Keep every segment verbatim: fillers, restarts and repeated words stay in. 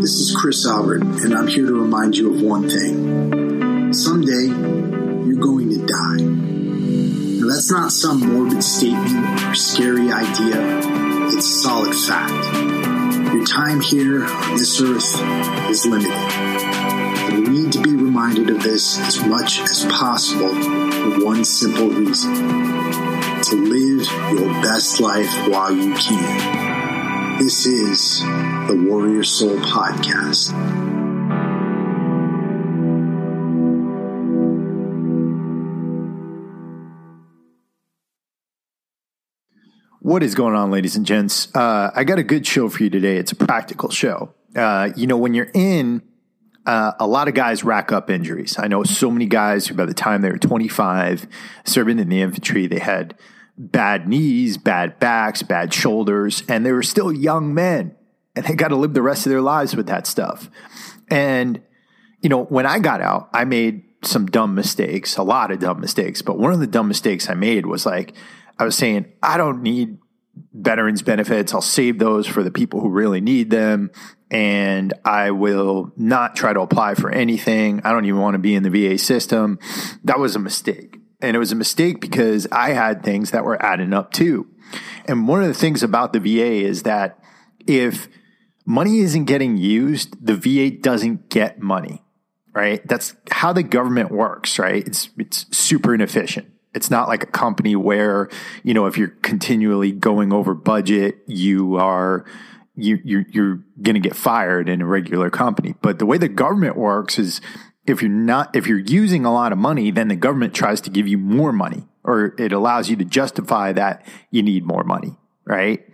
This is Chris Albert, and I'm here to remind you of one thing. Someday, you're going to die. Now, that's not some morbid statement or scary idea. It's solid fact. Your time here on this earth is limited. And we need to be reminded of this as much as possible for one simple reason. To live your best life while you can. This is the Warrior Soul Podcast. What is going on, ladies and gents? Uh, I got a good show for you today. It's a practical show. Uh, you know, when you're in, uh, a lot of guys rack up injuries. I know so many guys who by the time they were twenty-five, serving in the infantry, they had bad knees, bad backs, bad shoulders, and they were still young men. And they got to live the rest of their lives with that stuff. And, you know, when I got out, I made some dumb mistakes, a lot of dumb mistakes. But one of the dumb mistakes I made was like, I was saying, I don't need veterans benefits. I'll save those for the people who really need them. And I will not try to apply for anything. I don't even want to be in the V A system. That was a mistake. And it was a mistake because I had things that were adding up too. And one of the things about the V A is that if money isn't getting used, the V A doesn't get money, right? That's how the government works, right? It's it's super inefficient. It's not like a company where, you know, if you're continually going over budget, you are you you you're going to get fired in a regular company. But the way the government works is if you're not if you're using a lot of money, then the government tries to give you more money, or it allows you to justify that you need more money, right?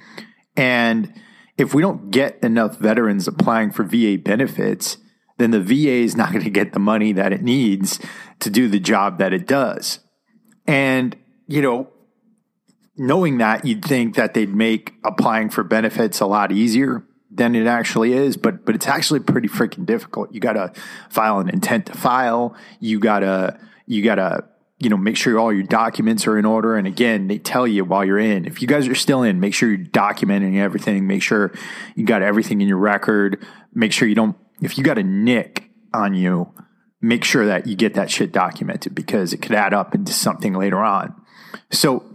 And if we don't get enough veterans applying for V A benefits, then the V A is not going to get the money that it needs to do the job that it does. And, you know, knowing that, you'd think that they'd make applying for benefits a lot easier than it actually is, but but it's actually pretty freaking difficult. You got to file an intent to file. You got to, you got to, you know, make sure all your documents are in order. And again, they tell you while you're in, if you guys are still in, make sure you're documenting everything. Make sure you got everything in your record. Make sure you don't, if you got a nick on you, make sure that you get that shit documented because it could add up into something later on. So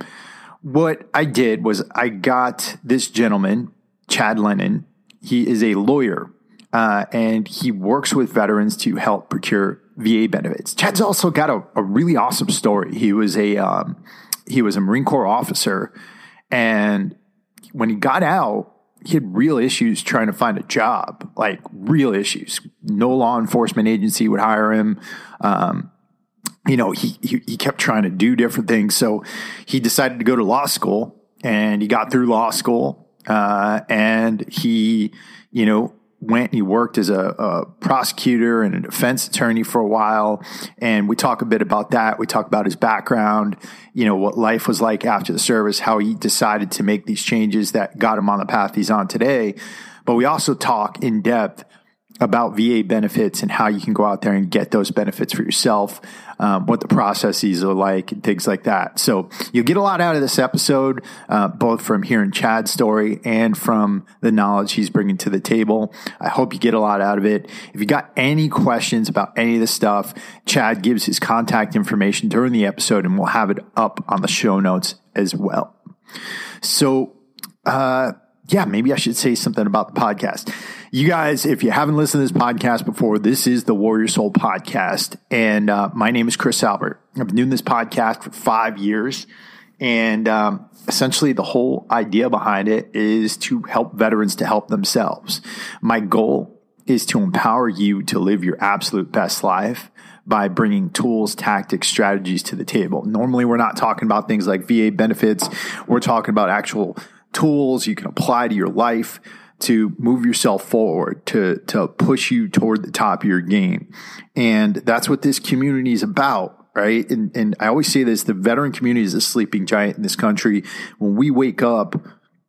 what I did was I got this gentleman, Chad Lennon. He is a lawyer uh, and he works with veterans to help procure V A benefits. Chad's also got a, a really awesome story. He was a um, he was a Marine Corps officer, and when he got out, he had real issues trying to find a job, like real issues. No law enforcement agency would hire him. Um, you know, he, he he kept trying to do different things, so he decided to go to law school, and he got through law school, uh, and he, you know. went and he worked as a, a prosecutor and a defense attorney for a while. And we talk a bit about that. We talk about his background, you know, what life was like after the service, how he decided to make these changes that got him on the path he's on today. But we also talk in depth about V A benefits and how you can go out there and get those benefits for yourself, um, what the processes are like and things like that. So you'll get a lot out of this episode, uh, both from hearing Chad's story and from the knowledge he's bringing to the table. I hope you get a lot out of it. If you got any questions about any of this stuff, Chad gives his contact information during the episode and we'll have it up on the show notes as well. So, uh, yeah, maybe I should say something about the podcast. You guys, if you haven't listened to this podcast before, this is the Warrior Soul Podcast, and uh, my name is Chris Albert. I've been doing this podcast for five years, and um, essentially the whole idea behind it is to help veterans to help themselves. My goal is to empower you to live your absolute best life by bringing tools, tactics, strategies to the table. Normally, we're not talking about things like V A benefits. We're talking about actual tools you can apply to your life to move yourself forward, to to push you toward the top of your game. And that's what this community is about, right? And, and I always say this, the veteran community is a sleeping giant in this country. When we wake up,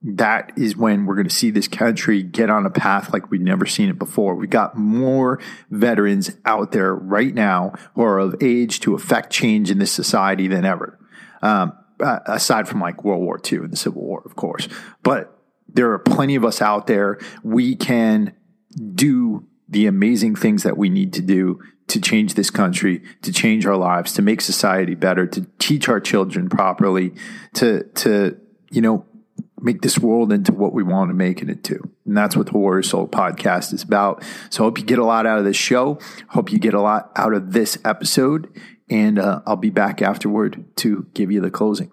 that is when we're going to see this country get on a path like we've never seen it before. We got more veterans out there right now who are of age to affect change in this society than ever, um, aside from like World War Two and the Civil War, of course. But there are plenty of us out there. We can do the amazing things that we need to do to change this country, to change our lives, to make society better, to teach our children properly, to, to you know, make this world into what we want to make it into. And that's what the Warrior Soul podcast is about. So I hope you get a lot out of this show. Hope you get a lot out of this episode. And uh, I'll be back afterward to give you the closing.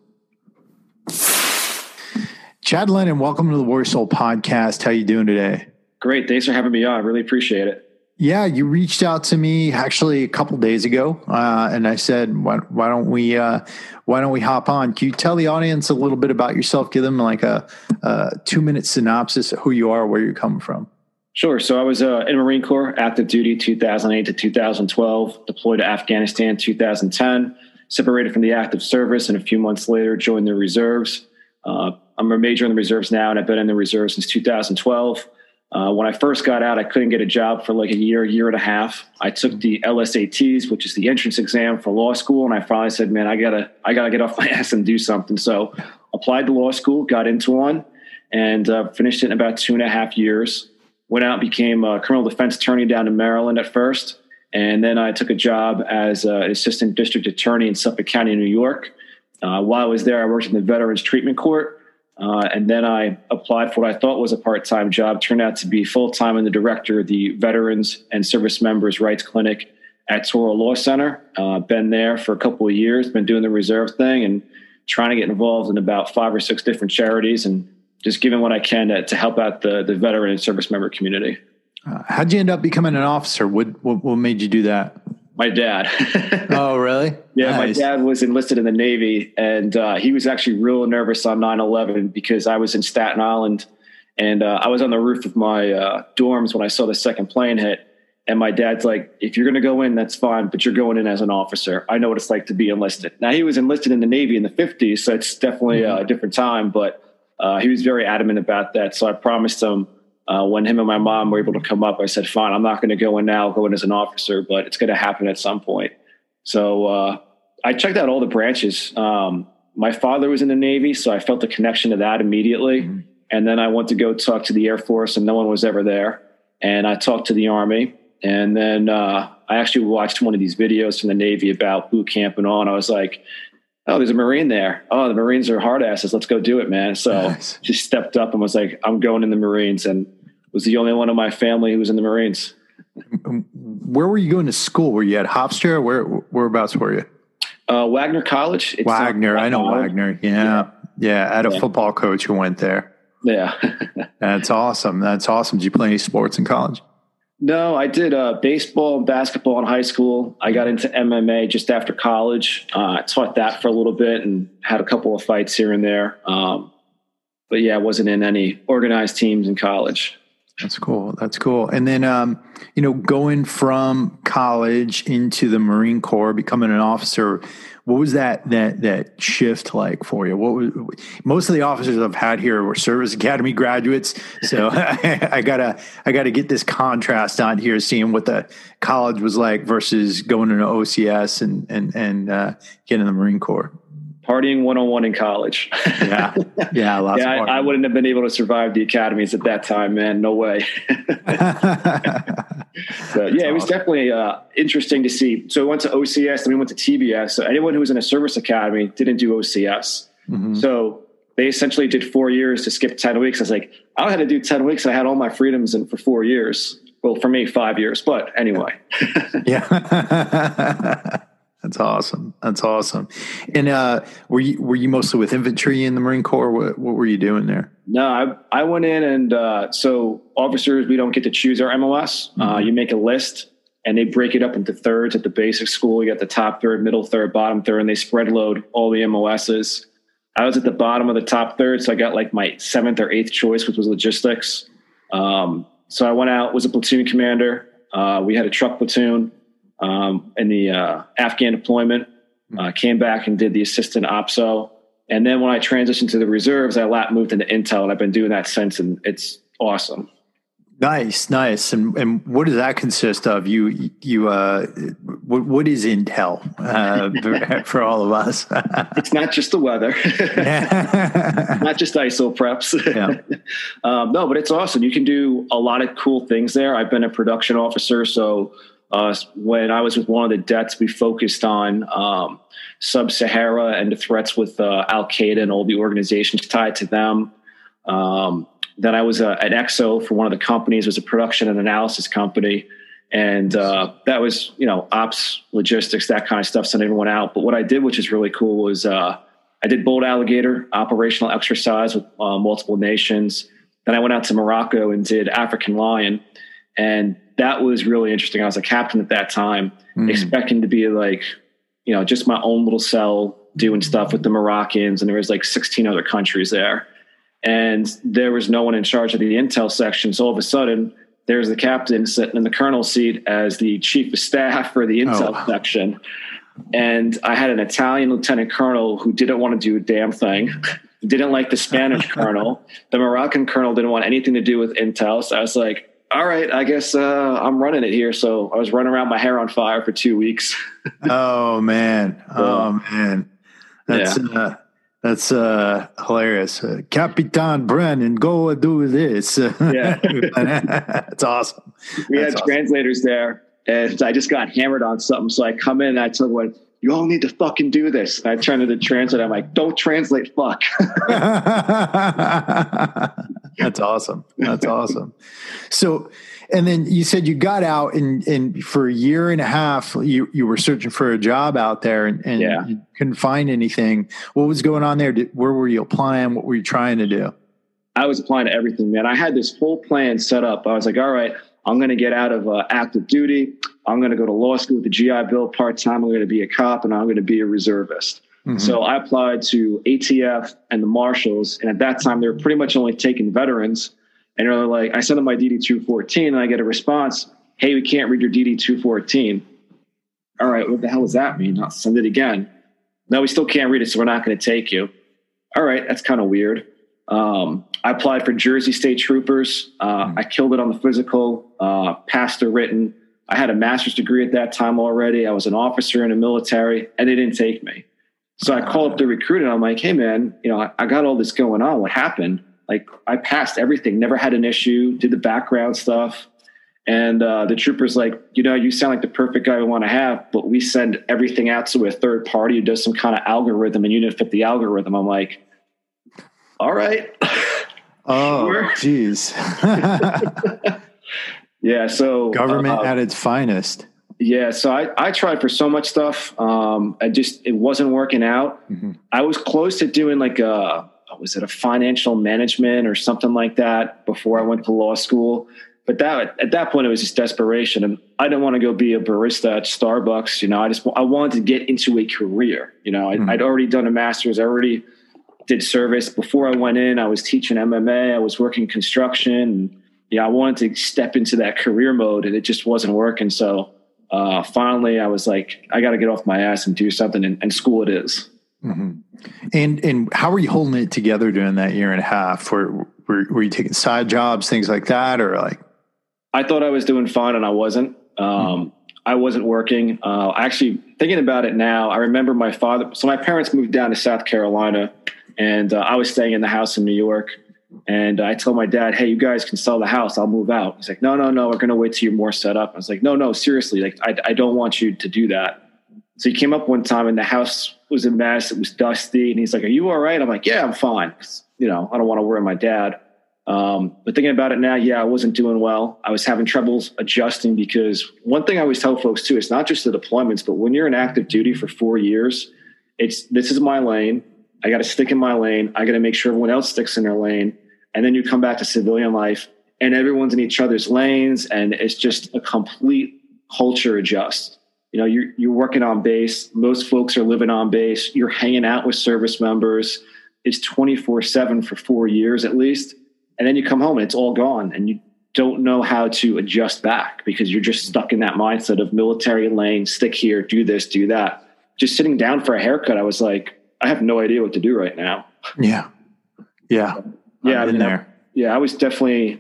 Chad Lennon, welcome to the Warrior Soul podcast. How you doing today? Great. Thanks for having me on. I really appreciate it. Yeah, you reached out to me actually a couple days ago, uh, and I said, why, why don't we uh, why don't we hop on? Can you tell the audience a little bit about yourself? Give them like a, a two-minute synopsis of who you are, where you're coming from. Sure. So I was uh, in the Marine Corps, active duty two thousand eight to two thousand twelve, deployed to Afghanistan two thousand ten, separated from the active service, and a few months later joined the reserves. Uh, I'm a major in the reserves now, and I've been in the reserves since two thousand twelve. Uh, when I first got out, I couldn't get a job for like a year, year and a half. I took the L S A Ts, which is the entrance exam for law school. And I finally said, man, I gotta, I gotta get off my ass and do something. So applied to law school, got into one, and uh, finished it in about two and a half years. Went out, became a criminal defense attorney down in Maryland at first. And then I took a job as uh, an assistant district attorney in Suffolk County, New York. Uh, while I was there, I worked in the Veterans Treatment Court. Uh, and then I applied for what I thought was a part-time job, turned out to be full-time, and the director of the Veterans and Service Members Rights Clinic at Touro Law Center. Uh, been there for a couple of years, been doing the reserve thing and trying to get involved in about five or six different charities and just giving what I can to, to help out the, the veteran and service member community. Uh, how'd you end up becoming an officer? What, what, what made you do that? My dad. Oh, really? Yeah, nice. My dad was enlisted in the Navy, and uh, he was actually real nervous on nine eleven because I was in Staten Island, and uh, I was on the roof of my uh, dorms when I saw the second plane hit, and my dad's like, if you're going to go in, that's fine, but you're going in as an officer. I know what it's like to be enlisted. Now, he was enlisted in the Navy in the fifties, so it's definitely mm-hmm. uh, a different time, but uh, he was very adamant about that, so I promised him, Uh, when him and my mom were able to come up, I said, fine, I'm not going to go in now, I'll go in as an officer, but it's going to happen at some point. So uh, I checked out all the branches. Um, my father was in the Navy, so I felt the connection to that immediately. Mm-hmm. And then I went to go talk to the Air Force, and no one was ever there. And I talked to the Army. And then uh, I actually watched one of these videos from the Navy about boot camp and all, and I was like, oh, there's a Marine there. Oh, the Marines are hard asses. Let's go do it, man. So nice. Just stepped up and was like, I'm going in the Marines, and was the only one in my family who was in the Marines. Where were you going to school? Were you at Hofstra? Where, whereabouts were you? Uh, Wagner College. It's Wagner. I know Wagner. Yeah. Yeah. I had a yeah. football coach who went there. Yeah. That's awesome. That's awesome. Did you play any sports in college? No, I did uh, baseball and basketball in high school. I got into M M A just after college. Uh, I taught that for a little bit and had a couple of fights here and there. Um, but yeah, I wasn't in any organized teams in college. That's cool. That's cool. And then, um, you know, going from college into the Marine Corps, becoming an officer, what was that that that shift like for you? What was, most of the officers I've had here were service academy graduates, so I, I gotta I gotta get this contrast on here, seeing what the college was like versus going into O C S and and and uh, getting in the Marine Corps. Partying one oh one in college. yeah. Yeah. Lots yeah of I, I wouldn't have been able to survive the academies at that time, man. No way. so That's yeah, awesome. It was definitely uh, interesting to see. So we went to O C S, then we went to T B S. So anyone who was in a service academy didn't do O C S. Mm-hmm. So they essentially did four years to skip ten weeks. I was like, I had to do ten weeks. I had all my freedoms in for four years. Well, for me, five years, but anyway. yeah. That's awesome. That's awesome. And uh, were you were you mostly with infantry in the Marine Corps? What, what were you doing there? No, I, I went in and uh, so officers, we don't get to choose our M O S. Mm-hmm. Uh, you make a list and they break it up into thirds at the basic school. You got the top third, middle third, bottom third, and they spread load all the M O S's. I was at the bottom of the top third, so I got like my seventh or eighth choice, which was logistics. Um, so I went out, was a platoon commander. Uh, we had a truck platoon. Um, in the uh, Afghan deployment, uh, came back and did the assistant opso. And then when I transitioned to the reserves, I lap moved into intel, and I've been doing that since, and it's awesome. Nice, nice. And and what does that consist of? You you uh, What, what is intel uh, for all of us? It's not just the weather, not just I S O preps. Yeah. um, no, but it's awesome. You can do a lot of cool things there. I've been a production officer. So uh, when I was with one of the debts, we focused on um, Sub-Sahara and the threats with uh, Al-Qaeda and all the organizations tied to them. Um, then I was uh, at E X O for one of the companies. It was a production and analysis company. And uh, that was, you know, ops, logistics, that kind of stuff, sending everyone out. But what I did, which is really cool, was uh, I did Bold Alligator, operational exercise with uh, multiple nations. Then I went out to Morocco and did African Lion. And that was really interesting. I was a captain at that time, mm. expecting to be like, you know, just my own little cell doing stuff with the Moroccans. And there was like sixteen other countries there. And there was no one in charge of the intel section. So all of a sudden, there's the captain sitting in the colonel's seat as the chief of staff for the intel oh, wow. section. And I had an Italian lieutenant colonel who didn't want to do a damn thing, didn't like the Spanish colonel. The Moroccan colonel didn't want anything to do with intel. So I was like, all right, I guess uh, I'm running it here. So I was running around my hair on fire for two weeks. oh, man. Oh, yeah. man. That's yeah. uh That's uh, hilarious. Uh, Capitan Brennan, go do this. Yeah. That's awesome. We That's had awesome. translators there, and I just got hammered on something. So I come in, and I tell one, you all need to fucking do this. And I turn to the translator. I'm like, don't translate, fuck. That's awesome. That's awesome. So, and then you said you got out, and, and for a year and a half, you, you were searching for a job out there, and, and yeah. you couldn't find anything. What was going on there? Did, where were you applying? What were you trying to do? I was applying to everything, man. I had this whole plan set up. I was like, all right, I'm going to get out of uh, active duty. I'm going to go to law school with the G I Bill part-time. I'm going to be a cop, and I'm going to be a reservist. Mm-hmm. So I applied to A T F and the Marshals. And at that time, they were pretty much only taking veterans. And they're like, I send them my D D two fourteen, and I get a response, hey, we can't read your D D two fourteen. All right, what the hell does that mean? I'll send it again. No, we still can't read it, so we're not going to take you. All right, that's kind of weird. Um, I applied for Jersey State Troopers. Uh, mm-hmm. I killed it on the physical, uh, passed the written. I had a master's degree at that time already. I was an officer in the military, and they didn't take me. So I called up the recruiter and I'm like, hey man, you know, I, I got all this going on. What happened? Like I passed everything, never had an issue, did the background stuff. And uh, the trooper's like, you know, you sound like the perfect guy we want to have, but we send everything out to a third party who does some kind of algorithm and you didn't fit the algorithm. I'm like, all right. Oh, geez. Yeah. So government uh, at its finest. Yeah, so I, I tried for so much stuff. Um, I just, it wasn't working out. Mm-hmm. I was close to doing like a, was it a financial management or something like that before I went to law school. But that at that point, it was just desperation. And I didn't want to go be a barista at Starbucks. You know, I just, I wanted to get into a career. You know, I, mm-hmm. I'd already done a master's. I already did service. Before I went in, I was teaching M M A. I was working construction. Yeah, I wanted to step into that career mode and it just wasn't working. So Uh, finally, I was like, I got to get off my ass and do something, and, and school it is. Mm-hmm. And and how were you holding it together during that year and a half? Were, were were you taking side jobs, things like that, or like? I thought I was doing fine, and I wasn't. Um, mm-hmm. I wasn't working. Uh, actually, thinking about it now, I remember my father. So my parents moved down to South Carolina, and uh, I was staying in the house in New York. And I told my dad, hey, you guys can sell the house. I'll move out. He's like, no, no, no. We're going to wait till you're more set up. I was like, no, no, seriously. Like, I, I don't want you to do that. So he came up one time and the house was a mess. It was dusty. And he's like, are you all right? I'm like, yeah, I'm fine. You know, I don't want to worry my dad. Um, but thinking about it now, yeah, I wasn't doing well. I was having troubles adjusting because one thing I always tell folks too, it's not just the deployments, but when you're in active duty for four years, it's, this is my lane. I got to stick in my lane. I got to make sure everyone else sticks in their lane. And then you come back to civilian life and everyone's in each other's lanes. And it's just a complete culture adjust. You know, you're, you're working on base. Most folks are living on base. You're hanging out with service members. It's twenty-four seven for four years at least. And then you come home and it's all gone. And you don't know how to adjust back because you're just stuck in that mindset of military lane, stick here, do this, do that. Just sitting down for a haircut, I was like, I have no idea what to do right now. Yeah. Yeah. Yeah. I mean, there. Yeah. I was definitely,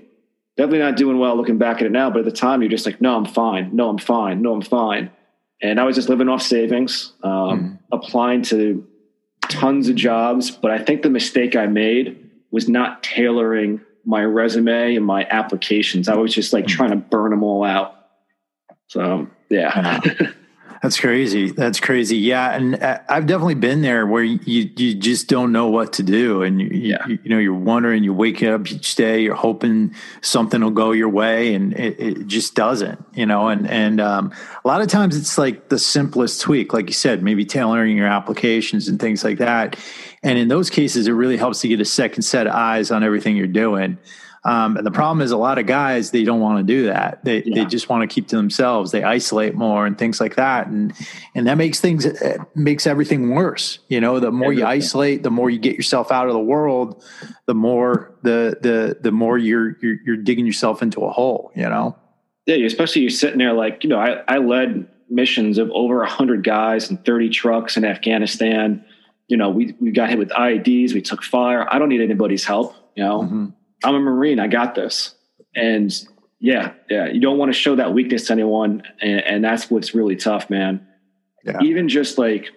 definitely not doing well looking back at it now, but at the time you're just like, no, I'm fine. No, I'm fine. No, I'm fine. And I was just living off savings, um, mm. applying to tons of jobs. But I think the mistake I made was not tailoring my resume and my applications. I was just like mm. trying to burn them all out. So, yeah. That's crazy. That's crazy. Yeah. And I've definitely been there where you, you just don't know what to do. And, you, yeah. you, you know, you're wondering, you wake up each day, you're hoping something will go your way, and it, it just doesn't, you know. And, and um, a lot of times it's like the simplest tweak, like you said, maybe tailoring your applications and things like that. And in those cases, it really helps to get a second set of eyes on everything you're doing. Um, and the problem is a lot of guys, they don't want to do that. They yeah. they just want to keep to themselves. They isolate more and things like that. And, and that makes things, makes everything worse. You know, the more everything. you isolate, the more you get yourself out of the world, the more, the, the, the more you're, you're, you're digging yourself into a hole, you know? Yeah. Especially you're sitting there like, you know, I, I led missions of over a hundred guys and thirty trucks in Afghanistan. You know, we, we got hit with I E Ds. We took fire. I don't need anybody's help, you know? Mm-hmm. I'm a Marine. I got this. And yeah, yeah. You don't want to show that weakness to anyone. And, and that's what's really tough, man. Yeah. Even just like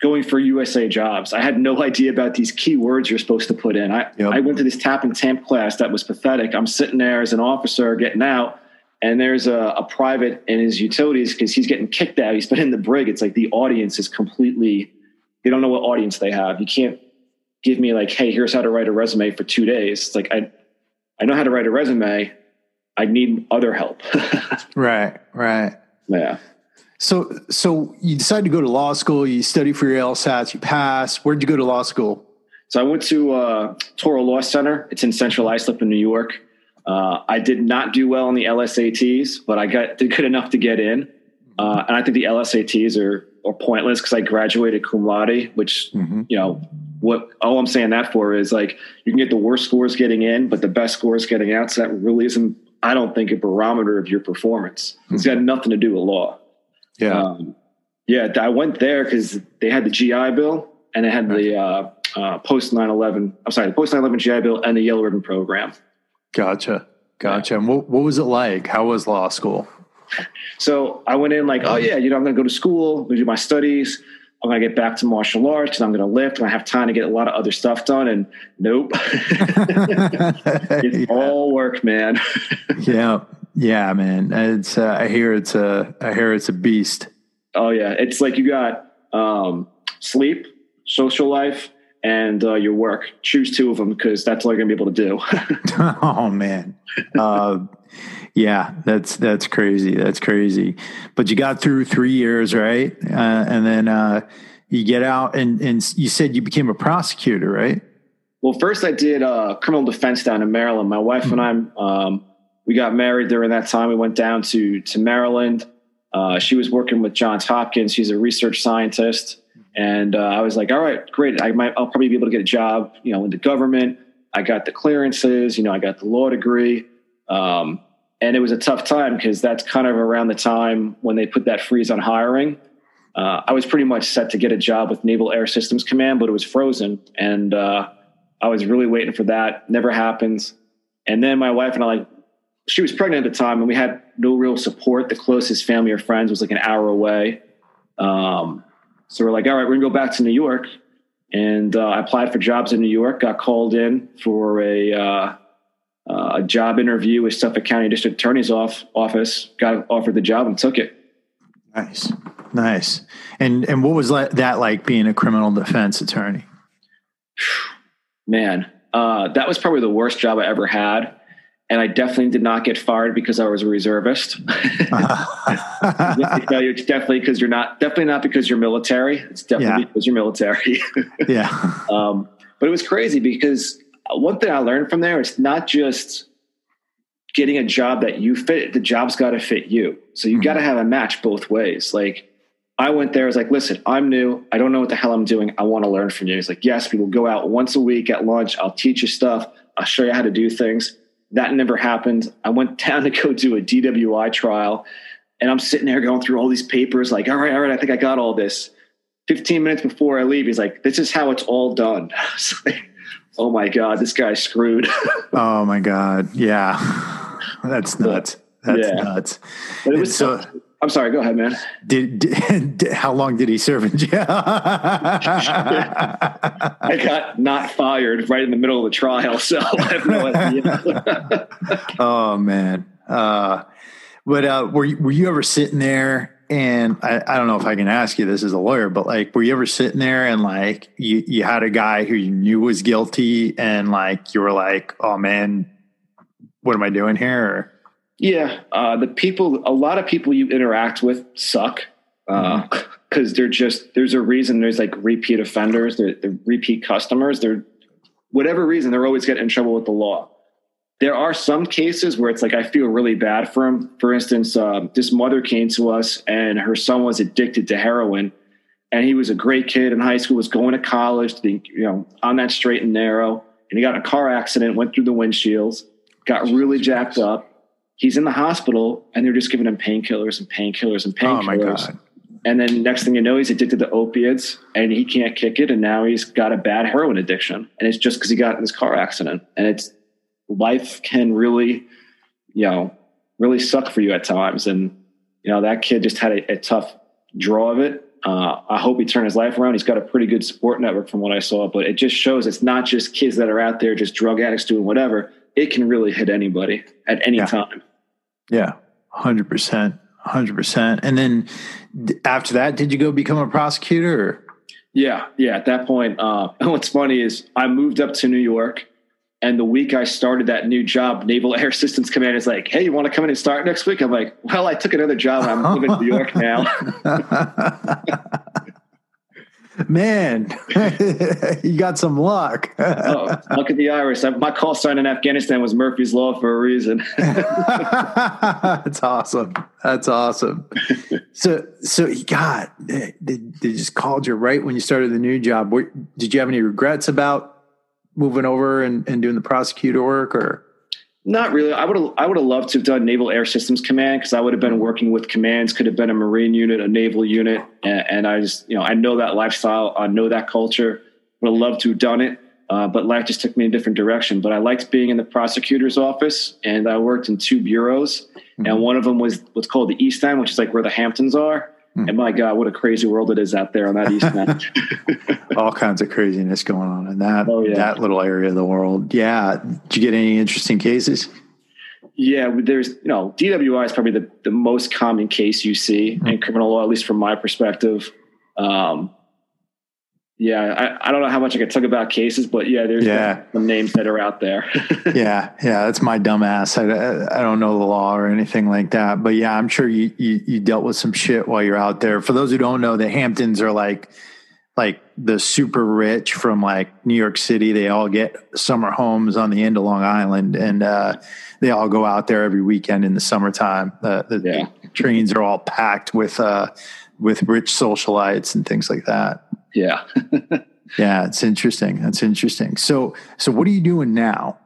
going for U S A jobs. I had no idea about these keywords you're supposed to put in. I, yep. I went to this tap and tamp class that was pathetic. I'm sitting there as an officer getting out, and there's a, a private in his utilities because he's getting kicked out. He's been in the brig. It's like the audience is completely, they don't know what audience they have. You can't give me like, hey, here's how to write a resume for two days. It's like, I, I know how to write a resume. I need other help. Right. Right. Yeah. So, so you decided to go to law school, you study for your LSATs, you pass. Where'd you go to law school? So I went to uh Touro Law Center. It's in Central Islip in New York. Uh, I did not do well on the L S A Ts, but I got did good enough to get in. Uh, and I think the L S A Ts are, are pointless because I graduated cum laude, which, mm-hmm. you know, What all I'm saying that for is like you can get the worst scores getting in, but the best scores getting out. So that really isn't, I don't think, a barometer of your performance. Mm-hmm. It's got nothing to do with law. Yeah, um, yeah. I went there because they had the G I Bill and they had the uh, uh, post nine eleven. I'm sorry, the post nine eleven G I Bill and the Yellow Ribbon Program. Gotcha, gotcha. Yeah. And what what was it like? How was law school? So I went in like, oh yeah, you know, I'm going to go to school, do my studies. I'm going to get back to martial arts and I'm going to lift and I have time to get a lot of other stuff done. And nope, it's yeah. all work, man. yeah. Yeah, man. It's, uh, I hear it's a, I hear it's a beast. Oh yeah. It's like you got, um, sleep, social life, and, uh, your work. Choose two of them, cause that's all you're gonna be able to do. Oh man. Uh, Yeah, that's that's crazy. That's crazy. But you got through three years, right? Uh, and then uh, you get out, and, and you said you became a prosecutor, right? Well, first I did uh, criminal defense down in Maryland. My wife mm-hmm. and I, um, we got married during that time. We went down to, to Maryland. Uh, she was working with Johns Hopkins. She's a research scientist. And uh, I was like, all right, great. I might, I'll probably be able to get a job, you know, in the government. I got the clearances. You know, I got the law degree. Um And it was a tough time because that's kind of around the time when they put that freeze on hiring. Uh, I was pretty much set to get a job with Naval Air Systems Command, but it was frozen. And uh, I was really waiting for that. Never happens. And then my wife and I, like, she was pregnant at the time and we had no real support. The closest family or friends was like an hour away. Um, so we're like, all right, we're going to go back to New York. And uh, I applied for jobs in New York, got called in for a... Uh, Uh, a job interview with Suffolk County District Attorney's off, office, got offered the job and took it. Nice. Nice. And and what was that like being a criminal defense attorney? Man, uh, that was probably the worst job I ever had. And I definitely did not get fired because I was a reservist. It's definitely because you're not, definitely not because you're military. It's definitely yeah. because you're military. yeah. Um, but it was crazy because one thing I learned from there, it's not just getting a job that you fit. The job's got to fit you. So you mm-hmm. got to have a match both ways. Like I went there, I was like, listen, I'm new. I don't know what the hell I'm doing. I want to learn from you. He's like, yes, we will go out once a week at lunch. I'll teach you stuff. I'll show you how to do things. That never happened. I went down to go do a D W I trial and I'm sitting there going through all these papers. Like, all right, all right. I think I got all this. fifteen minutes before I leave, he's like, this is how it's all done. I was like, oh my God, this guy's screwed. Oh my God. Yeah. That's nuts. That's yeah. nuts. But it was so, I'm sorry. Go ahead, man. Did, did, did how long did he serve in jail? I got not fired right in the middle of the trial, so I have no idea. Oh man. Uh, but uh, were you, were you ever sitting there? And I, I don't know if I can ask you this as a lawyer, but like, were you ever sitting there and like you, you had a guy who you knew was guilty, and like you were like, oh man, what am I doing here? Or, yeah. Uh, the people, a lot of people you interact with suck uh, mm-hmm. cause they're just, there's a reason there's like repeat offenders, they're, they're repeat customers. They're whatever reason, they're always getting in trouble with the law. There are some cases where it's like, I feel really bad for him. For instance, um, this mother came to us and her son was addicted to heroin, and he was a great kid in high school, was going to college, you know, on that straight and narrow. And he got in a car accident, went through the windshields, got really jacked up. He's in the hospital and they're just giving him painkillers and painkillers and painkillers. Oh my God. And then next thing you know, he's addicted to opiates and he can't kick it. And now he's got a bad heroin addiction. And it's just because he got in this car accident. And it's, life can really, you know, really suck for you at times. And, you know, that kid just had a, a tough draw of it. Uh, I hope he turned his life around. He's got a pretty good support network from what I saw, but it just shows it's not just kids that are out there, just drug addicts doing whatever. It can really hit anybody at any yeah. time. Yeah. A hundred percent, a hundred percent. And then after that, did you go become a prosecutor? Or? Yeah. Yeah. At that point, uh, what's funny is I moved up to New York. And the week I started that new job, Naval Air Systems Command is like, hey, you want to come in and start next week? I'm like, well, I took another job. I'm moving to New York now. Man, you got some luck. Oh, luck at the Irish. My call sign in Afghanistan was Murphy's Law for a reason. That's awesome. That's awesome. So, so God, they, they just called you right when you started the new job. Did you have any regrets about moving over and, and doing the prosecutor work? Or not really. I would have, I would have loved to have done Naval Air Systems Command, because I would have been working with commands, could have been a Marine unit, a Naval unit. And, and I just, you know, I know that lifestyle. I know that culture. Would have loved to have done it. Uh, but life just took me in a different direction. But I liked being in the prosecutor's office, and I worked in two bureaus. Mm-hmm. And one of them was what's called the East End, which is like where the Hamptons are. And my God, what a crazy world it is out there on that East End. All kinds of craziness going on in that, oh, yeah. that little area of the world. Yeah. Did you get any interesting cases? Yeah, there's, you know, D W I is probably the, the most common case you see mm-hmm. in criminal law, at least from my perspective. Um, yeah. I, I don't know how much I could talk about cases, but yeah, there's yeah. some names that are out there. yeah. Yeah. That's my dumb ass. I, I don't know the law or anything like that, but yeah, I'm sure you, you, you dealt with some shit while you're out there. For those who don't know, the Hamptons are like, like the super rich from like New York City. They all get summer homes on the end of Long Island, and uh, they all go out there every weekend in the summertime. Uh, the yeah. trains are all packed with, uh, with rich socialites and things like that. Yeah. yeah. It's interesting. That's interesting. So, so what are you doing now?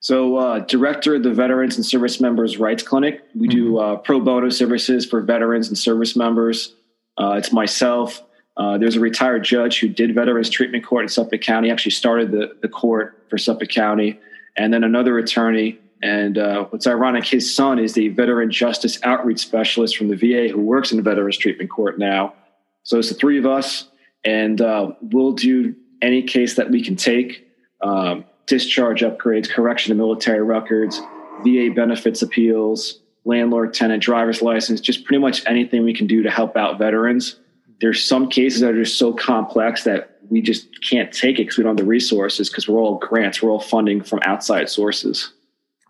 So, uh, director of the Veterans and Service Members Rights Clinic. We mm-hmm. do uh, pro bono services for veterans and service members. Uh, it's myself. Uh, there's a retired judge who did Veterans Treatment Court in Suffolk County, actually started the, the court for Suffolk County, and then another attorney. And uh, what's ironic, his son is the veteran justice outreach specialist from the V A who works in the Veterans Treatment Court now. So it's the three of us. And uh, we'll do any case that we can take, um, discharge upgrades, correction of military records, V A benefits appeals, landlord-tenant driver's license, just pretty much anything we can do to help out veterans. There's some cases that are just so complex that we just can't take it because we don't have the resources, because we're all grants, we're all funding from outside sources.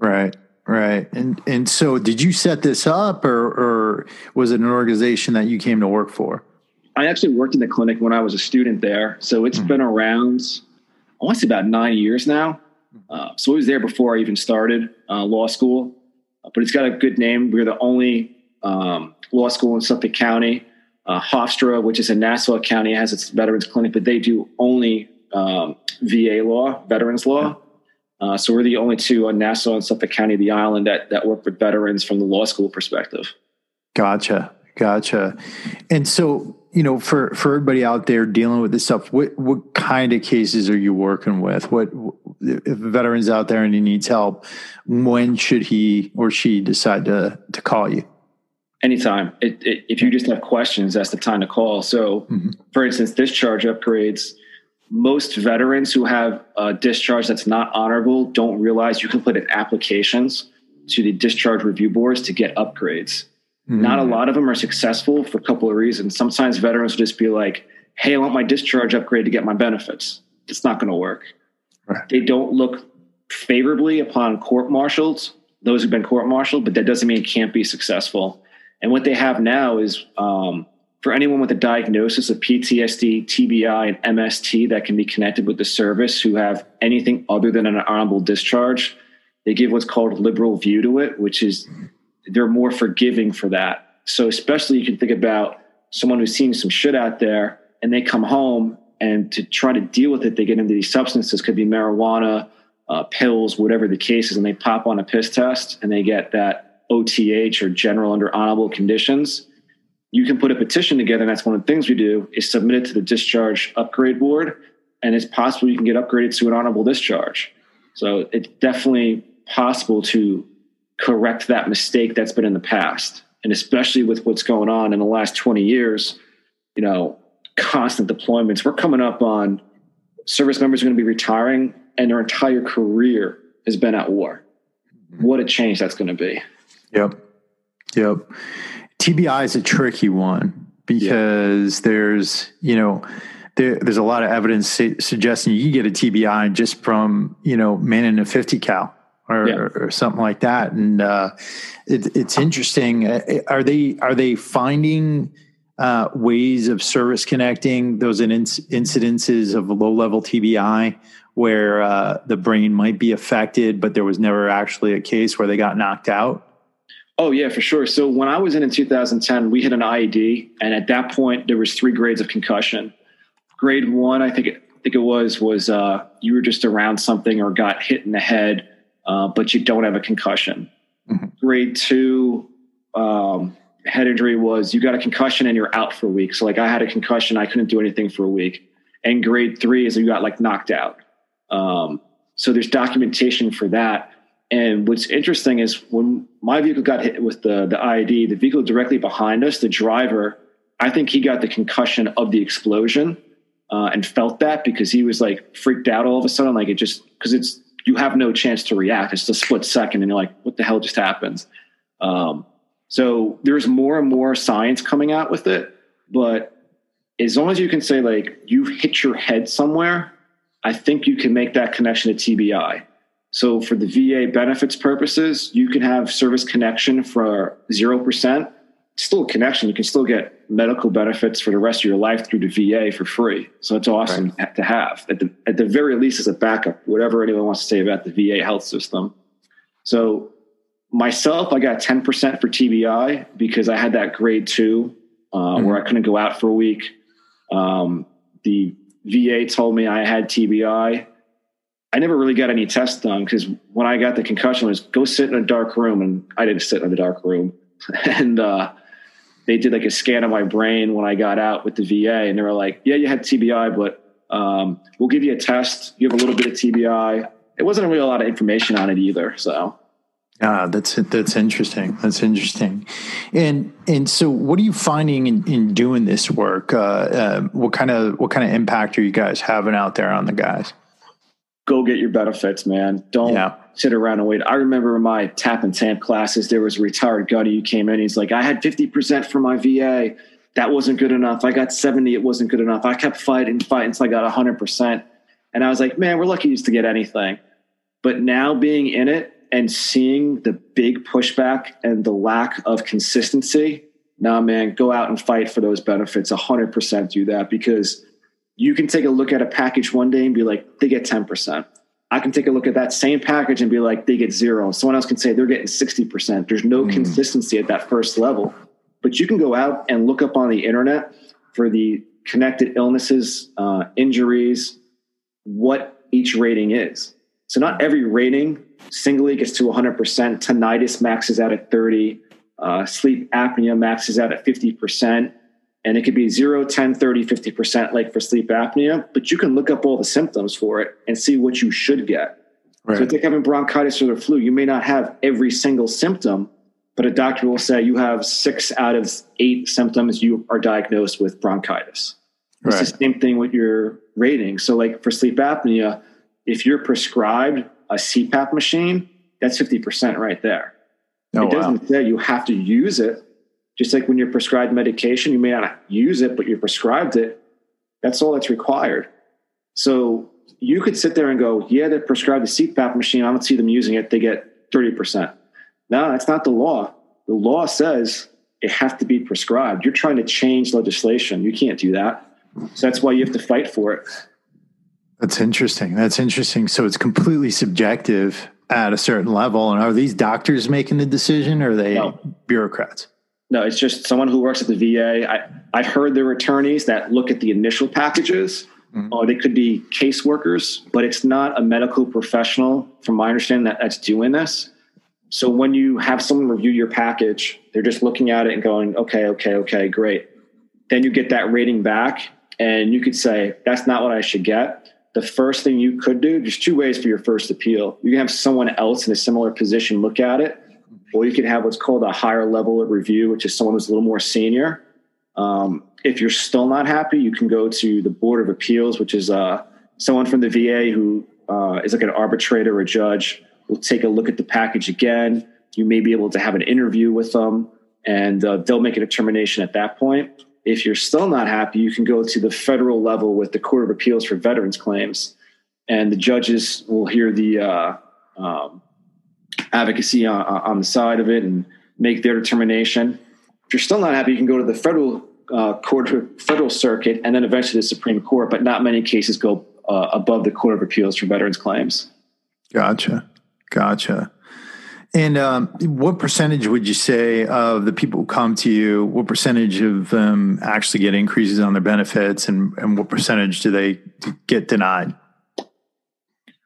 Right, right. And and so did you set this up, or, or was it an organization that you came to work for? I actually worked in the clinic when I was a student there. So it's mm-hmm. been around, I want to say about nine years now. Uh, so it was there before I even started uh, law school, uh, but it's got a good name. We're the only um, law school in Suffolk County. Uh, Hofstra, which is in Nassau County, has its veterans clinic, but they do only um, V A law, veterans law. Yeah. Uh, so we're the only two on Nassau and Suffolk County, the island, that, that work with veterans from the law school perspective. Gotcha. Gotcha. And so, you know, for, for everybody out there dealing with this stuff, what, what kind of cases are you working with? What, if a veteran's out there and he needs help, when should he or she decide to, to call you? Anytime. It, it, if you just have questions, that's the time to call. So, mm-hmm. for instance, discharge upgrades. Most veterans who have a discharge that's not honorable don't realize you can put in applications to the discharge review boards to get upgrades. Mm-hmm. Not a lot of them are successful for a couple of reasons. Sometimes veterans will just be like, hey, I want my discharge upgrade to get my benefits. It's not going to work. Right. They don't look favorably upon court-martials, those who've been court-martialed, but that doesn't mean it can't be successful. And what they have now is um, for anyone with a diagnosis of P T S D, T B I, and M S T that can be connected with the service who have anything other than an honorable discharge, they give what's called a liberal view to it, which is they're more forgiving for that. So especially you can think about someone who's seen some shit out there and they come home and to try to deal with it, they get into these substances, could be marijuana, uh, pills, whatever the case is, and they pop on a piss test and they get that O T H or general under honorable conditions. You can put a petition together, and that's one of the things we do is submit it to the discharge upgrade board, and it's possible you can get upgraded to an honorable discharge. So it's definitely possible to correct that mistake that's been in the past, and especially with what's going on in the last twenty years, you know, constant deployments. We're coming up on service members are going to be retiring, and their entire career has been at war. What a change that's going to be. Yep. Yep. T B I is a tricky one because yeah. there's, you know, there, there's a lot of evidence su- suggesting you can get a T B I just from, you know, manning a fifty cal or, yeah. or, or something like that. And uh, it, it's interesting. Are they, are they finding uh, ways of service connecting those in- incidences of low level T B I where uh, the brain might be affected, but there was never actually a case where they got knocked out? Oh, yeah, for sure. So when I was in in two thousand ten, we hit an I E D. And at that point, there was three grades of concussion. Grade one, I think it, I think it was, was uh, you were just around something or got hit in the head, uh, but you don't have a concussion. Mm-hmm. Grade two um, head injury was you got a concussion and you're out for a week. So like I had a concussion, I couldn't do anything for a week. And grade three is you got like knocked out. Um, so there's documentation for that. And what's interesting is when my vehicle got hit with the, the I E D, the vehicle directly behind us, the driver, I think he got the concussion of the explosion uh, and felt that because he was like freaked out all of a sudden. Like it just, cause it's, you have no chance to react. It's a split second and you're like, what the hell just happened? Um, so there's more and more science coming out with it, but as long as you can say like, you've hit your head somewhere, I think you can make that connection to T B I. So for the V A benefits purposes, you can have service connection for zero percent. It's still a connection. You can still get medical benefits for the rest of your life through the V A for free. So it's awesome right. to have. At the, at the very least, as a backup, whatever anyone wants to say about the V A health system. So myself, I got ten percent for T B I because I had that grade two uh, mm-hmm. where I couldn't go out for a week. Um, the V A told me I had T B I. I never really got any tests done because when I got the concussion, it was go sit in a dark room. And I didn't sit in a dark room. and uh, they did like a scan of my brain when I got out with the V A. And they were like, yeah, you had T B I, but um, we'll give you a test. You have a little bit of T B I. It wasn't really a lot of information on it either. So ah, that's that's interesting. That's interesting. And and so what are you finding in, in doing this work? Uh, uh, what kind of what kind of impact are you guys having out there on the guys? Go get your benefits, man. Don't yeah. sit around and wait. I remember in my tap and tamp classes, there was a retired gunny who came in. He's like, I had fifty percent for my V A. That wasn't good enough. I got seventy. It wasn't good enough. I kept fighting, fighting until I got one hundred percent. And I was like, man, we're lucky just to get anything. But now being in it and seeing the big pushback and the lack of consistency, nah, man, go out and fight for those benefits. one hundred percent do that because you can take a look at a package one day and be like, they get ten percent. I can take a look at that same package and be like, they get zero. Someone else can say they're getting sixty percent. There's no mm. consistency at that first level. But you can go out and look up on the internet for the connected illnesses, uh, injuries, what each rating is. So not every rating singly gets to one hundred percent. Tinnitus maxes out at thirty. Uh, sleep apnea maxes out at fifty percent. And it could be zero, ten, thirty, fifty percent like for sleep apnea, but you can look up all the symptoms for it and see what you should get. Right. So it's like having bronchitis or the flu. You may not have every single symptom, but a doctor will say you have six out of eight symptoms, you are diagnosed with bronchitis. It's right. The same thing with your rating. So like for sleep apnea, if you're prescribed a C PAP machine, that's fifty percent right there. Oh, it doesn't wow. say you have to use it. Just like when you're prescribed medication, you may not use it, but you're prescribed it. That's all that's required. So you could sit there and go, yeah, they're prescribed a C PAP machine. I don't see them using it. They get thirty percent. No, that's not the law. The law says it has to be prescribed. You're trying to change legislation. You can't do that. So that's why you have to fight for it. That's interesting. That's interesting. So it's completely subjective at a certain level. And are these doctors making the decision, or are they no. bureaucrats? No, it's just someone who works at the V A. I, I've heard there are attorneys that look at the initial packages, mm-hmm. or they could be caseworkers, but it's not a medical professional, from my understanding, that, that's doing this. So when you have someone review your package, they're just looking at it and going, okay, okay, okay, great. Then you get that rating back, and you could say, that's not what I should get. The first thing you could do, there's two ways for your first appeal. You can have someone else in a similar position look at it, or you could have what's called a higher level of review, which is someone who's a little more senior. Um, if you're still not happy, you can go to the Board of Appeals, which is uh, someone from the V A who uh, is like an arbitrator or a judge. We'll take a look at the package again. You may be able to have an interview with them, and uh, they'll make a determination at that point. If you're still not happy, you can go to the federal level with the Court of Appeals for Veterans Claims, and the judges will hear the uh, um, advocacy on, on the side of it and make their determination. If you're still not happy, you can go to the federal uh, court, federal circuit, and then eventually the Supreme Court. But not many cases go uh, above the Court of Appeals for Veterans Claims. Gotcha, gotcha. And um, what percentage would you say of the people who come to you, what percentage of them actually get increases on their benefits, and, and what percentage do they get denied?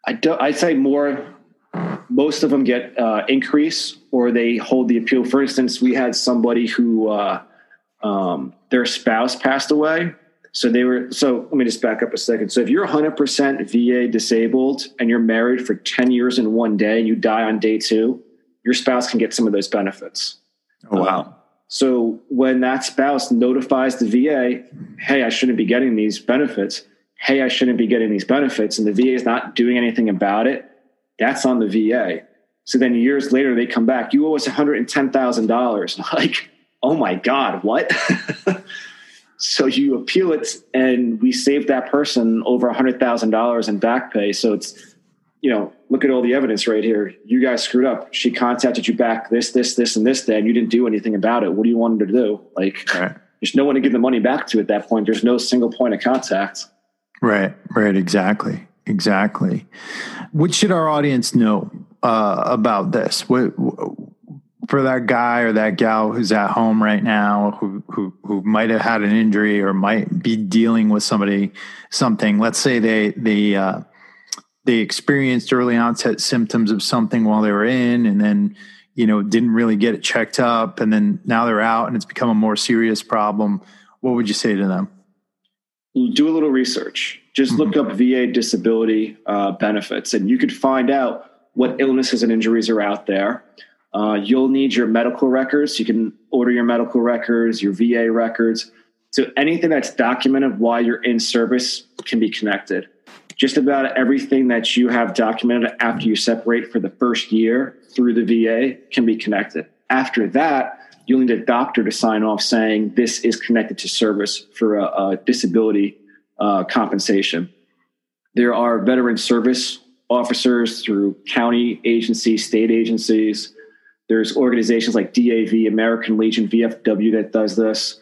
I don't, I'd say more, most of them get uh, increase, or they hold the appeal. For instance, we had somebody who uh, um, their spouse passed away. So they were, so let me just back up a second. So if you're one hundred percent V A disabled and you're married for ten years and one day and you die on day two, your spouse can get some of those benefits. Oh, wow. Um, so when that spouse notifies the V A, hey, I shouldn't be getting these benefits. Hey, I shouldn't be getting these benefits. And the V A is not doing anything about it. That's on the V A. So then years later, they come back. You owe us one hundred ten thousand dollars. Like, oh my God, what? So you appeal it, and we saved that person over one hundred thousand dollars in back pay. So it's, you know, look at all the evidence right here. You guys screwed up. She contacted you back this, this, this, and this day, and you didn't do anything about it. What do you want them to do? Like, right. There's no one to give the money back to at that point. There's no single point of contact. Right, right, exactly, exactly. What should our audience know uh, about this? What, for that guy or that gal who's at home right now, who who who might have had an injury or might be dealing with somebody something. Let's say they they. Uh, They experienced early onset symptoms of something while they were in, and then, you know, didn't really get it checked up. And then now they're out and it's become a more serious problem. What would you say to them? Do a little research. Just mm-hmm. look up V A disability uh, benefits, and you could find out what illnesses and injuries are out there. Uh, you'll need your medical records. You can order your medical records, your V A records. So anything that's documented while you're in service can be connected. Just about everything that you have documented after you separate for the first year through the V A can be connected. After that, you'll need a doctor to sign off saying this is connected to service for a, a disability uh, compensation. There are veteran service officers through county agencies, state agencies. There's organizations like D A V, American Legion, V F W that does this.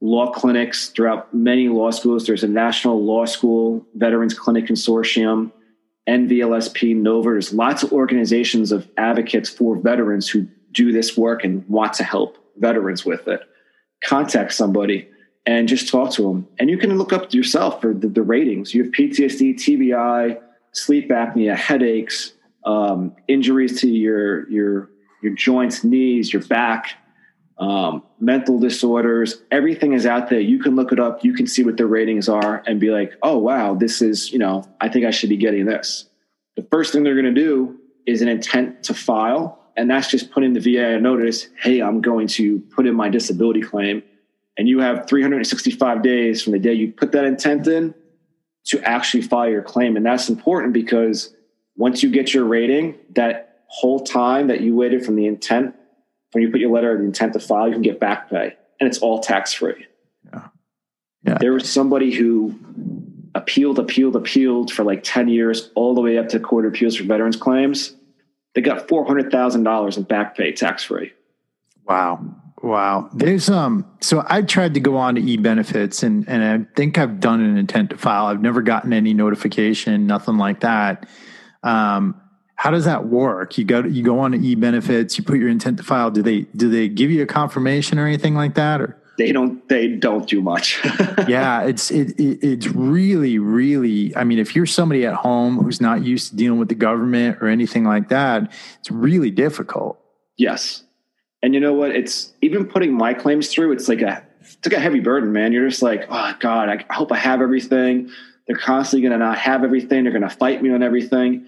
Law clinics throughout many law schools. There's a National Law School Veterans Clinic Consortium, N V L S P, NOVA. There's lots of organizations of advocates for veterans who do this work and want to help veterans with it. Contact somebody and just talk to them. And you can look up yourself for the, the ratings. You have P T S D, T B I, sleep apnea, headaches, um, injuries to your, your, your joints, knees, your back, Um, mental disorders. Everything is out there. You can look it up. You can see what their ratings are and be like, oh, wow, this is, you know, I think I should be getting this. The first thing they're going to do is an intent to file And that's just putting the V A a notice, hey, I'm going to put in my disability claim. And you have three hundred sixty-five days from the day you put that intent in to actually file your claim. And that's important because once you get your rating, that whole time that you waited from the intent, when you put your letter of intent to file, you can get back pay. And it's all tax-free. Yeah. Yeah. There was somebody who appealed, appealed, appealed for like ten years, all the way up to Court of Appeals for Veterans Claims. They got four hundred thousand dollars in back pay tax-free. Wow. Wow. There's, um, so I tried to go on to eBenefits and, and I think I've done an intent to file. I've never gotten any notification, nothing like that. Um, how does that work? You go, to, you go on to eBenefits, you put your intent to file. Do they, do they give you a confirmation or anything like that? Or they don't, they don't do much. Yeah. It's, it, it, it's really, really, I mean, if you're somebody at home who's not used to dealing with the government or anything like that, it's really difficult. Yes. And you know what? It's even putting my claims through. It's like a, it's like a heavy burden, man. You're just like, oh God, I hope I have everything. They're constantly going to not have everything. They're going to fight me on everything.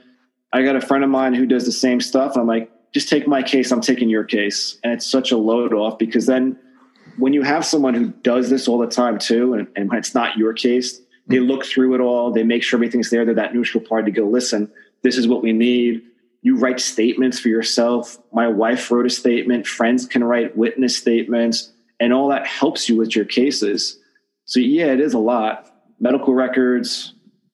I got a friend of mine who does the same stuff. I'm like, just take my case. I'm taking your case. And it's such a load off, because then when you have someone who does this all the time too, and, and when it's not your case, they look through it all. They make sure everything's there. They're that neutral party to go, listen, this is what we need. You write statements for yourself. My wife wrote a statement. Friends can write witness statements, and all that helps you with your cases. So yeah, it is a lot. Medical records,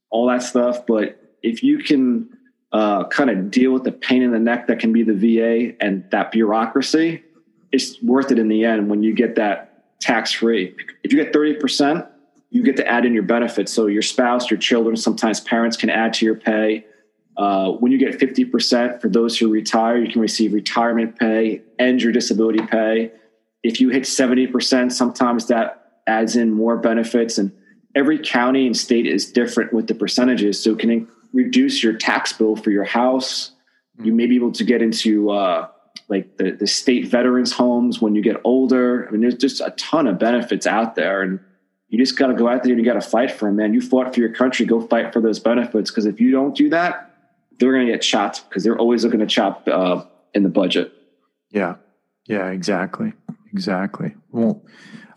all that stuff. But if you can uh, kind of deal with the pain in the neck that can be the V A and that bureaucracy, it's worth it in the end when you get that tax-free. If you get thirty percent, you get to add in your benefits. So your spouse, your children, sometimes parents can add to your pay. Uh, when you get fifty percent for those who retire, you can receive retirement pay and your disability pay. If you hit seventy percent, sometimes that adds in more benefits. And every county and state is different with the percentages. So it can in- reduce your tax bill for your house. You may be able to get into uh, like the, the state veterans homes when you get older. I mean, there's just a ton of benefits out there. And you just got to go out there and you got to fight for them, man. You fought for your country. Go fight for those benefits, because if you don't do that, they're going to get chopped, because they're always looking to chop uh, in the budget. Yeah. Yeah, exactly. Exactly. Well,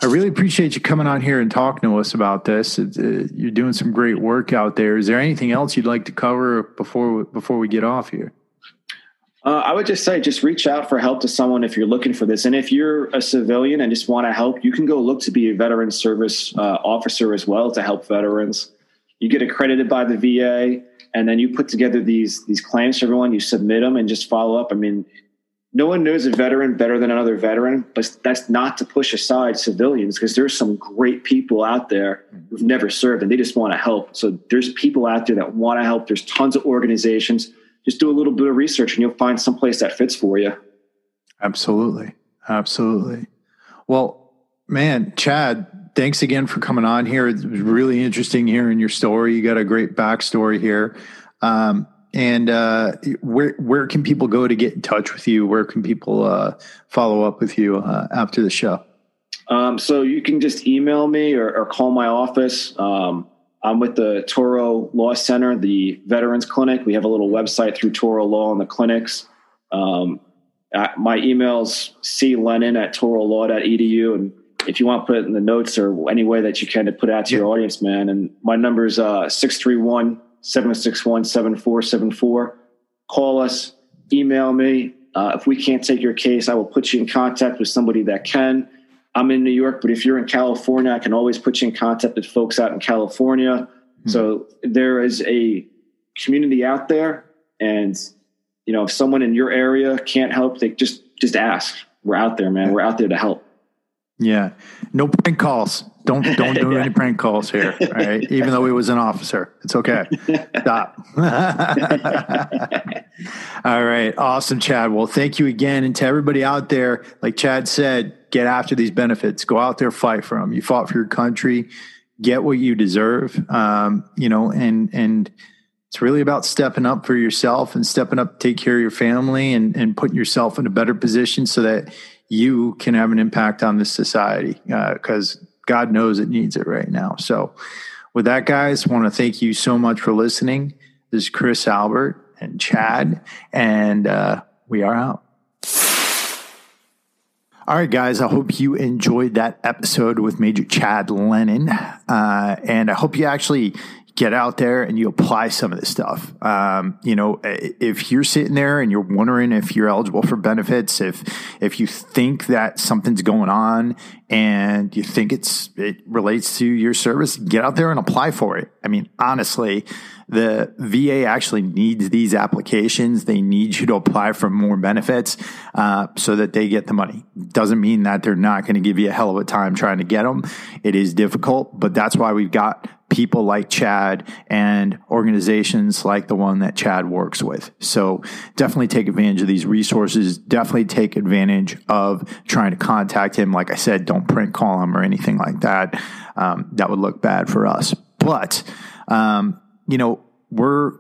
I really appreciate you coming on here and talking to us about this. It's, uh, you're doing some great work out there. Is there anything else you'd like to cover before, before we get off here? Uh, I would just say, just reach out for help to someone if you're looking for this. And if you're a civilian and just want to help, you can go look to be a veteran service uh, officer as well to help veterans. You get accredited by the V A, and then you put together these these claims for everyone. You submit them and just follow up. I mean, no one knows a veteran better than another veteran, but that's not to push aside civilians, because there's some great people out there who've never served and they just want to help. So there's people out there that want to help. There's tons of organizations. Just do a little bit of research and you'll find someplace that fits for you. Absolutely. Absolutely. Well, man, Chad, thanks again for coming on here. It was really interesting hearing your story. You got a great backstory here. Um, and uh, where where can people go to get in touch with you? Where can people uh, follow up with you uh, after the show? Um, so you can just email me or, or call my office. Um, I'm with the Touro Law Center, the Veterans Clinic. We have a little website through Touro Law and the clinics. Um, I, my email's c lennon at touro law dot e d u, and if you want to put it in the notes or any way that you can to put it out to yeah. your audience, man. And my number is uh, six three one, seven six one, seven four seven four. Call us, email me. Uh, if we can't take your case, I will put you in contact with somebody that can. I'm in New York, but if you're in California, I can always put you in contact with folks out in California. Mm-hmm. So there is a community out there, and you know, if someone in your area can't help, they just, just ask. We're out there, man. Yeah. We're out there to help. Yeah. No prank calls. Don't, don't do yeah. any prank calls here. All right. yeah. Even though he was an officer, it's okay. Stop. All right. Awesome, Chad. Well, thank you again. And to everybody out there, like Chad said, get after these benefits, go out there, fight for them. You fought for your country, get what you deserve. Um, you know, and, and it's really about stepping up for yourself and stepping up to take care of your family and, and putting yourself in a better position so that you can have an impact on this society, because uh, God knows it needs it right now. So with that, guys, I want to thank you so much for listening. This is Chris Albert and Chad, and uh, we are out. All right, guys, I hope you enjoyed that episode with Major Chad Lennon, uh, and I hope you actually get out there and you apply some of this stuff. Um, you know, if you're sitting there and you're wondering if you're eligible for benefits, if if you think that something's going on and you think it's it relates to your service, get out there and apply for it. I mean, honestly, the V A actually needs these applications. They need you to apply for more benefits uh, so that they get the money. Doesn't mean that they're not going to give you a hell of a time trying to get them. It is difficult, but that's why we've got people like Chad and organizations like the one that Chad works with. So definitely take advantage of these resources. Definitely take advantage of trying to contact him. Like I said, don't prank call him or anything like that. Um, that would look bad for us. But um, you know, we're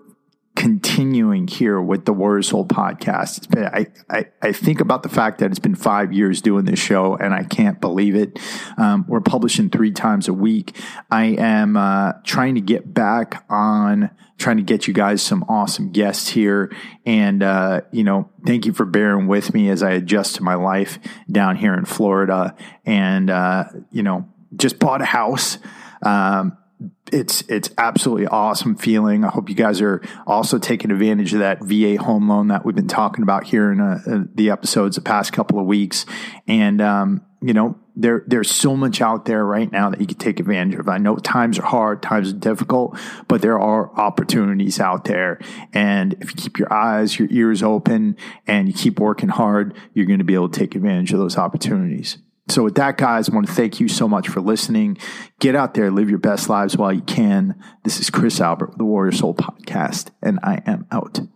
continuing here with the Warrior Soul podcast. It's been, I, I, I think about the fact that it's been five years doing this show, and I can't believe it. Um, we're publishing three times a week. I am uh, trying to get back on, trying to get you guys some awesome guests here. And, uh, you know, thank you for bearing with me as I adjust to my life down here in Florida. And, uh, you know, just bought a house. Um, It's it's absolutely awesome feeling. I hope you guys are also taking advantage of that V A home loan that we've been talking about here in uh, the episodes the past couple of weeks. And, um, you know, there there's so much out there right now that you can take advantage of. I know times are hard, times are difficult, but there are opportunities out there. And if you keep your eyes, your ears open, and you keep working hard, you're going to be able to take advantage of those opportunities. So with that, guys, I want to thank you so much for listening. Get out there, live your best lives while you can. This is Chris Albert with the Warrior Soul Podcast, and I am out.